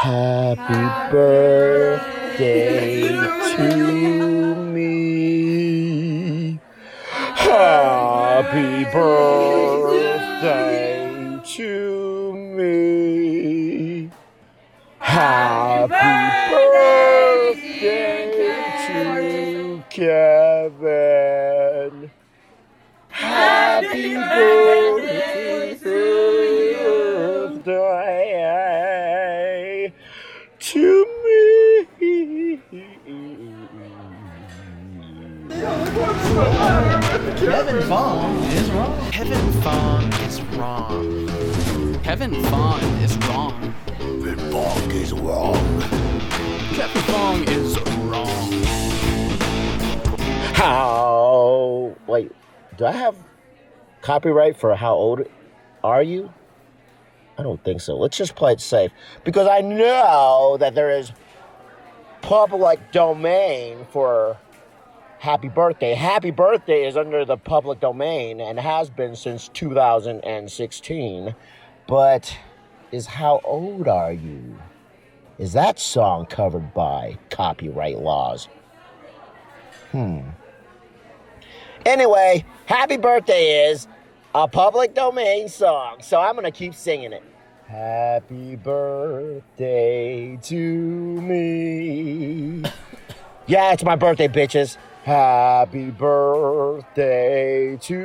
Happy birthday to me. Happy birthday to me. Happy birthday to Kevin. Happy birthday to me. Kevin Vaughn is wrong. Kevin Vaughn is wrong. Kevin Vaughn is wrong. Kevin Vaughn is wrong. Kevin Vaughn is wrong. How? Wait, do I have copyright for how old are you? I don't think so. Let's just play it safe. Because I know that there is public domain for Happy Birthday. Happy Birthday is under the public domain and has been since 2016. But is How Old Are You? Is that song covered by copyright laws? Anyway, Happy Birthday is a public domain song, so I'm gonna keep singing it. Happy birthday to me. Yeah, it's my birthday, bitches. Happy birthday to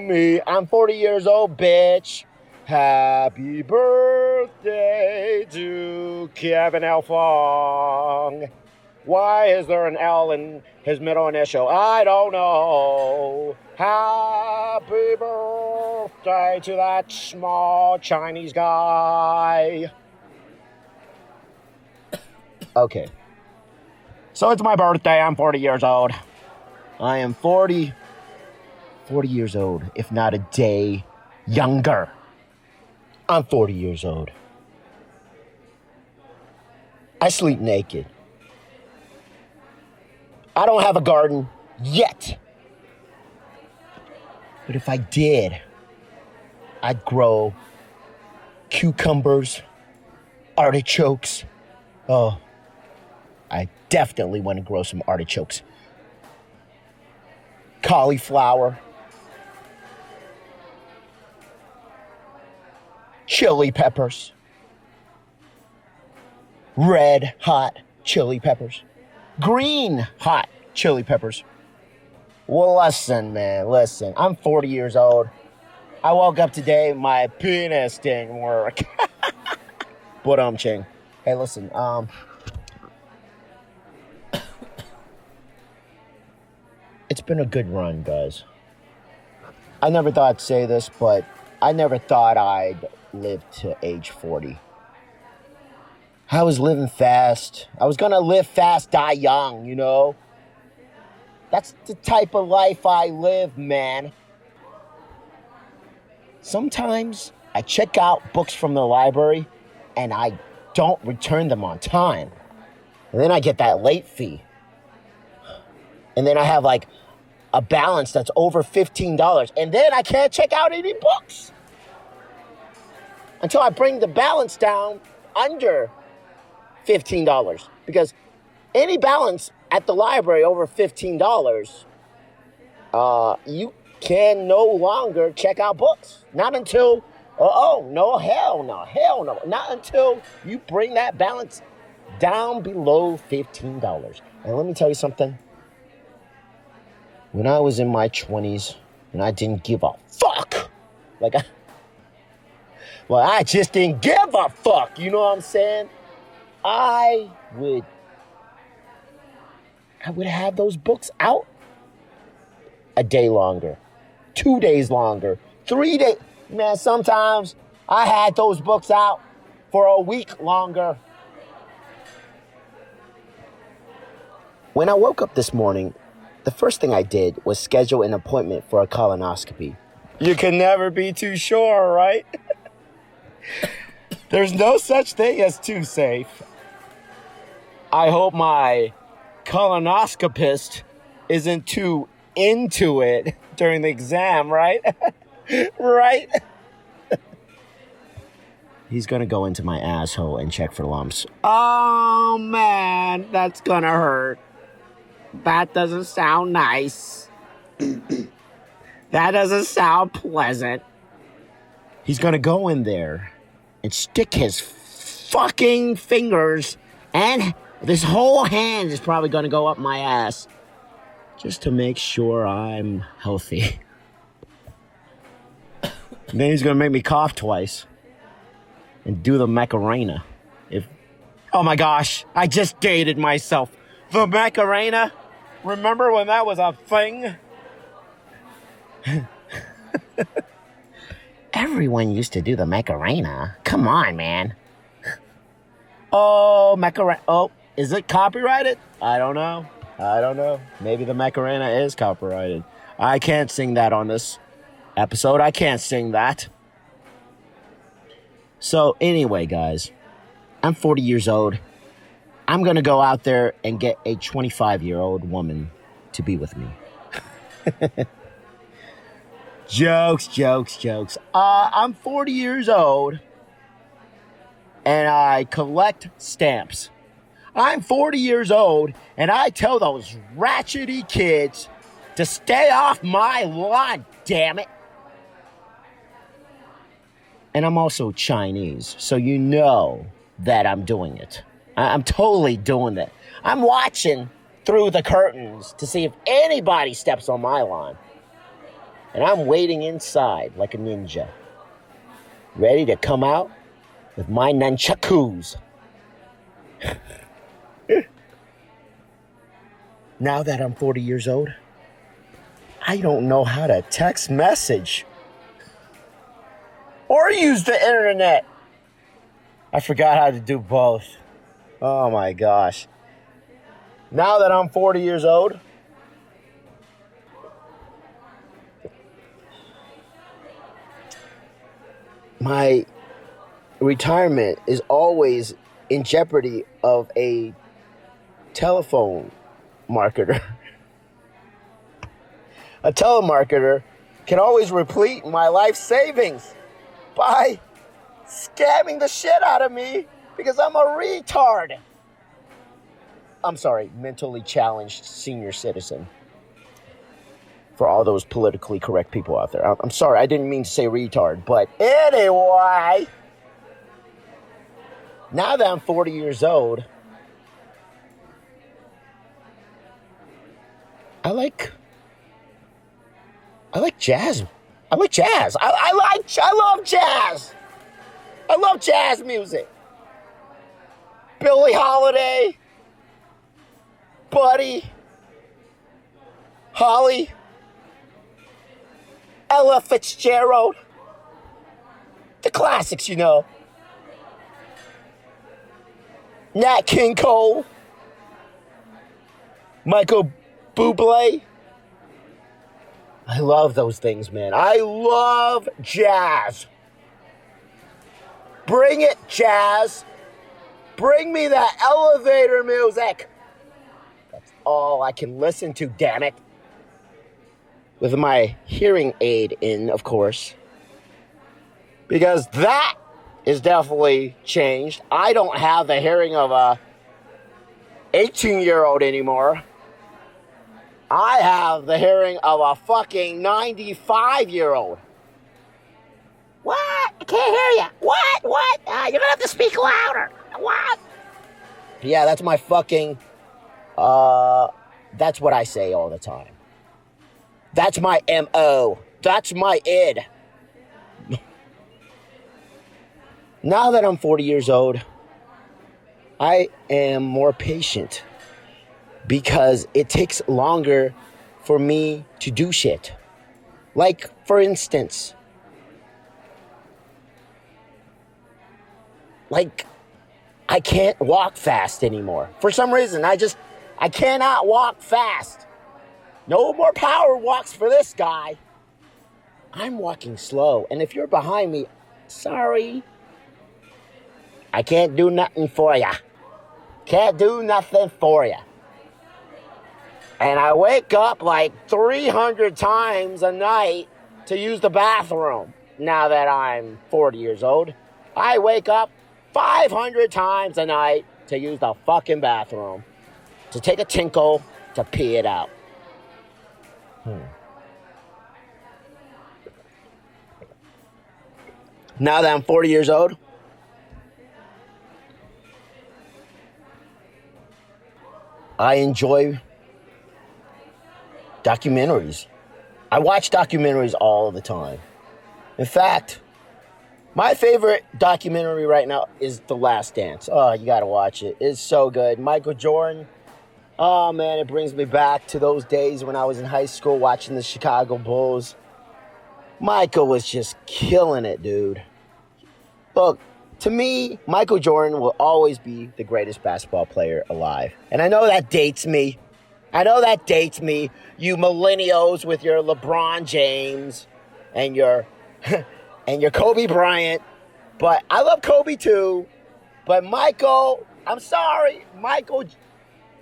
me. I'm 40 years old, bitch. Happy birthday to Kevin L. Fong. Why is there an L in his middle initial? I don't know. Happy birthday to that small Chinese guy. Okay. So it's my birthday. I'm 40 years old. I am 40 years old, if not a day younger. I'm 40 years old. I sleep naked. I don't have a garden yet. But if I did, I'd grow cucumbers, artichokes. Oh, I definitely want to grow some artichokes. Cauliflower. Chili peppers. Red hot chili peppers. Green hot chili peppers. Well, listen. I'm 40 years old. I woke up today, my penis didn't work. But ching. Hey, listen, it's been a good run, guys. I never thought I'd say this, but I never thought I'd live to age 40. I was living fast. I was gonna live fast, die young, you know? That's the type of life I live, man. Sometimes I check out books from the library and I don't return them on time. And then I get that late fee. And then I have like a balance that's over $15. And then I can't check out any books until I bring the balance down under $15. Because any balance at the library over $15, you can no longer check out books. Not until, hell no. Not until you bring that balance down below $15. And let me tell you something. When I was in my 20s and I didn't give a fuck, I just didn't give a fuck. You know what I'm saying? I would have those books out a day longer, 2 days longer, 3 days. Man, sometimes I had those books out for a week longer. When I woke up this morning, the first thing I did was schedule an appointment for a colonoscopy. You can never be too sure, right? There's no such thing as too safe. I hope my colonoscopist isn't too into it during the exam, right? Right? He's going to go into my asshole and check for lumps. Oh, man, that's going to hurt. That doesn't sound nice. That doesn't sound pleasant. He's going to go in there and stick his fucking fingers and this whole hand is probably going to go up my ass just to make sure I'm healthy. Then he's going to make me cough twice and do the Macarena. Oh my gosh, I just dated myself. The Macarena? Remember when that was a thing? Everyone used to do the Macarena. Come on, man. Oh, Macarena. Oh, is it copyrighted? I don't know. Maybe the Macarena is copyrighted. I can't sing that on this episode. I can't sing that. So anyway, guys, I'm 40 years old. I'm going to go out there and get a 25-year-old woman to be with me. Jokes. I'm 40 years old and I collect stamps. I'm 40 years old and I tell those ratchety kids to stay off my lawn, damn it. And I'm also Chinese, so you know that I'm doing it. I'm totally doing that. I'm watching through the curtains to see if anybody steps on my lawn. And I'm waiting inside like a ninja, ready to come out with my nunchakus. Now that I'm 40 years old, I don't know how to text message or use the internet. I forgot how to do both. Oh my gosh. Now that I'm 40 years old, my retirement is always in jeopardy of a telephone marketer. A telemarketer can always replete my life savings by scamming the shit out of me because I'm a retard. I'm sorry, mentally challenged senior citizen. For all those politically correct people out there. I'm sorry, I didn't mean to say retard, but anyway. Now that I'm 40 years old, I like jazz. I like jazz. I love jazz. I love jazz music. Billie Holiday, Buddy Holly, Ella Fitzgerald. The classics, you know. Nat King Cole. Michael Bublé. I love those things, man. I love jazz. Bring it, jazz. Bring me that elevator music. That's all I can listen to, damn it. With my hearing aid in, of course. Because that is definitely changed. I don't have the hearing of a 18-year-old anymore. I have the hearing of a fucking 95-year-old. What? I can't hear you. What? You're gonna have to speak louder. What? Yeah, that's my fucking... that's what I say all the time. That's my M.O. That's my id. Now that I'm 40 years old, I am more patient because it takes longer for me to do shit. Like, for instance, I can't walk fast anymore. For some reason, I cannot walk fast. No more power walks for this guy. I'm walking slow, and if you're behind me, sorry. I can't do nothing for ya. Can't do nothing for ya. And I wake up like 300 times a night to use the bathroom now that I'm 40 years old. I wake up 500 times a night to use the fucking bathroom, to take a tinkle, to pee it out. Now that I'm 40 years old, I enjoy documentaries. I watch documentaries all the time. In fact, my favorite documentary right now is The Last Dance. Oh, you gotta watch it. It's so good. Michael Jordan. Oh, man, it brings me back to those days when I was in high school watching the Chicago Bulls. Michael was just killing it, dude. Look, to me, Michael Jordan will always be the greatest basketball player alive. And I know that dates me. I know that dates me, you millennials with your LeBron James and your and your Kobe Bryant. But I love Kobe too. But Michael, I'm sorry, Michael.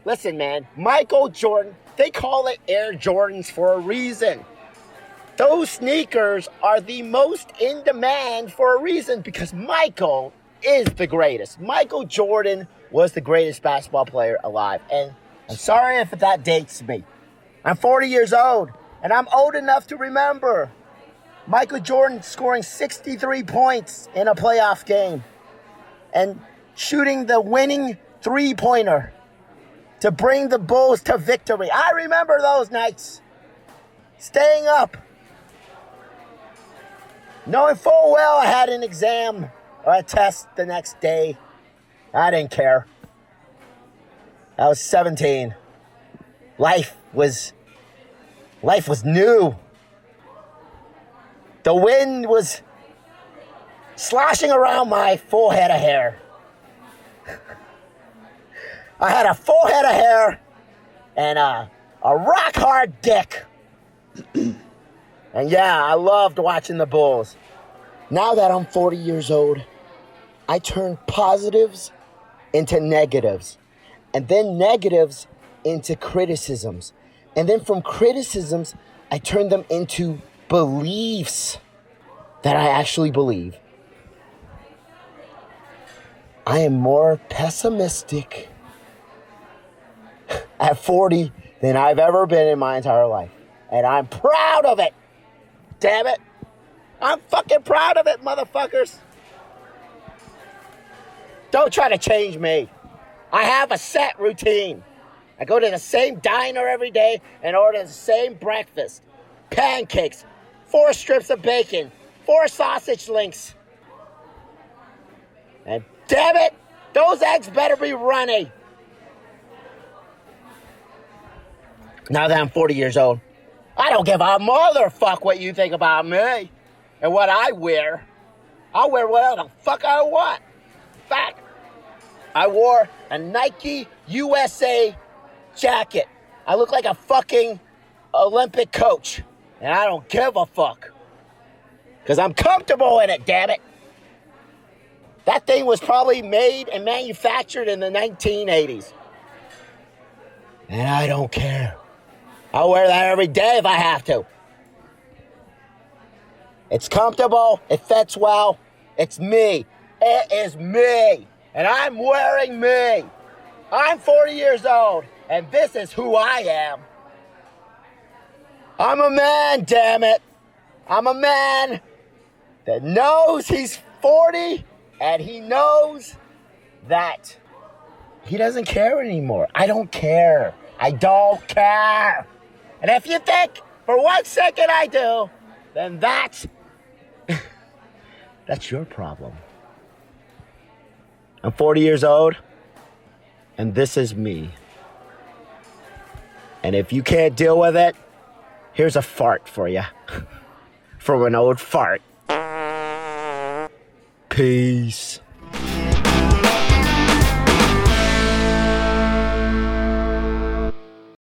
Listen, man, Michael Jordan, they call it Air Jordans for a reason. Those sneakers are the most in demand for a reason because Michael is the greatest. Michael Jordan was the greatest basketball player alive. And I'm sorry if that dates me. I'm 40 years old, and I'm old enough to remember Michael Jordan scoring 63 points in a playoff game and shooting the winning three-pointer to bring the Bulls to victory. I remember those nights. Staying up. Knowing full well I had an exam or a test the next day. I didn't care. I was 17. Life was new. The wind was sloshing around my full head of hair. I had a full head of hair and a rock-hard dick. And yeah, I loved watching the Bulls. Now that I'm 40 years old, I turn positives into negatives. And then negatives into criticisms. And then from criticisms, I turn them into beliefs that I actually believe. I am more pessimistic at 40 than I've ever been in my entire life. And I'm proud of it. Damn it. I'm fucking proud of it, motherfuckers. Don't try to change me. I have a set routine. I go to the same diner every day and order the same breakfast. Pancakes, 4 strips of bacon, 4 sausage links. And damn it, those eggs better be runny. Now that I'm 40 years old, I don't give a motherfuck what you think about me and what I wear. I wear whatever the fuck I want. In fact, I wore a Nike USA jacket. I look like a fucking Olympic coach. And I don't give a fuck. Because I'm comfortable in it, damn it. That thing was probably made and manufactured in the 1980s. And I don't care. I'll wear that every day if I have to. It's comfortable. It fits well. It's me. It is me. And I'm wearing me. I'm 40 years old. And this is who I am. I'm a man, damn it. I'm a man that knows he's 40. And he knows that he doesn't care anymore. I don't care. I don't care. And if you think for one second I do, then that's your problem. I'm 40 years old, and this is me. And if you can't deal with it, here's a fart for you. From an old fart. Peace.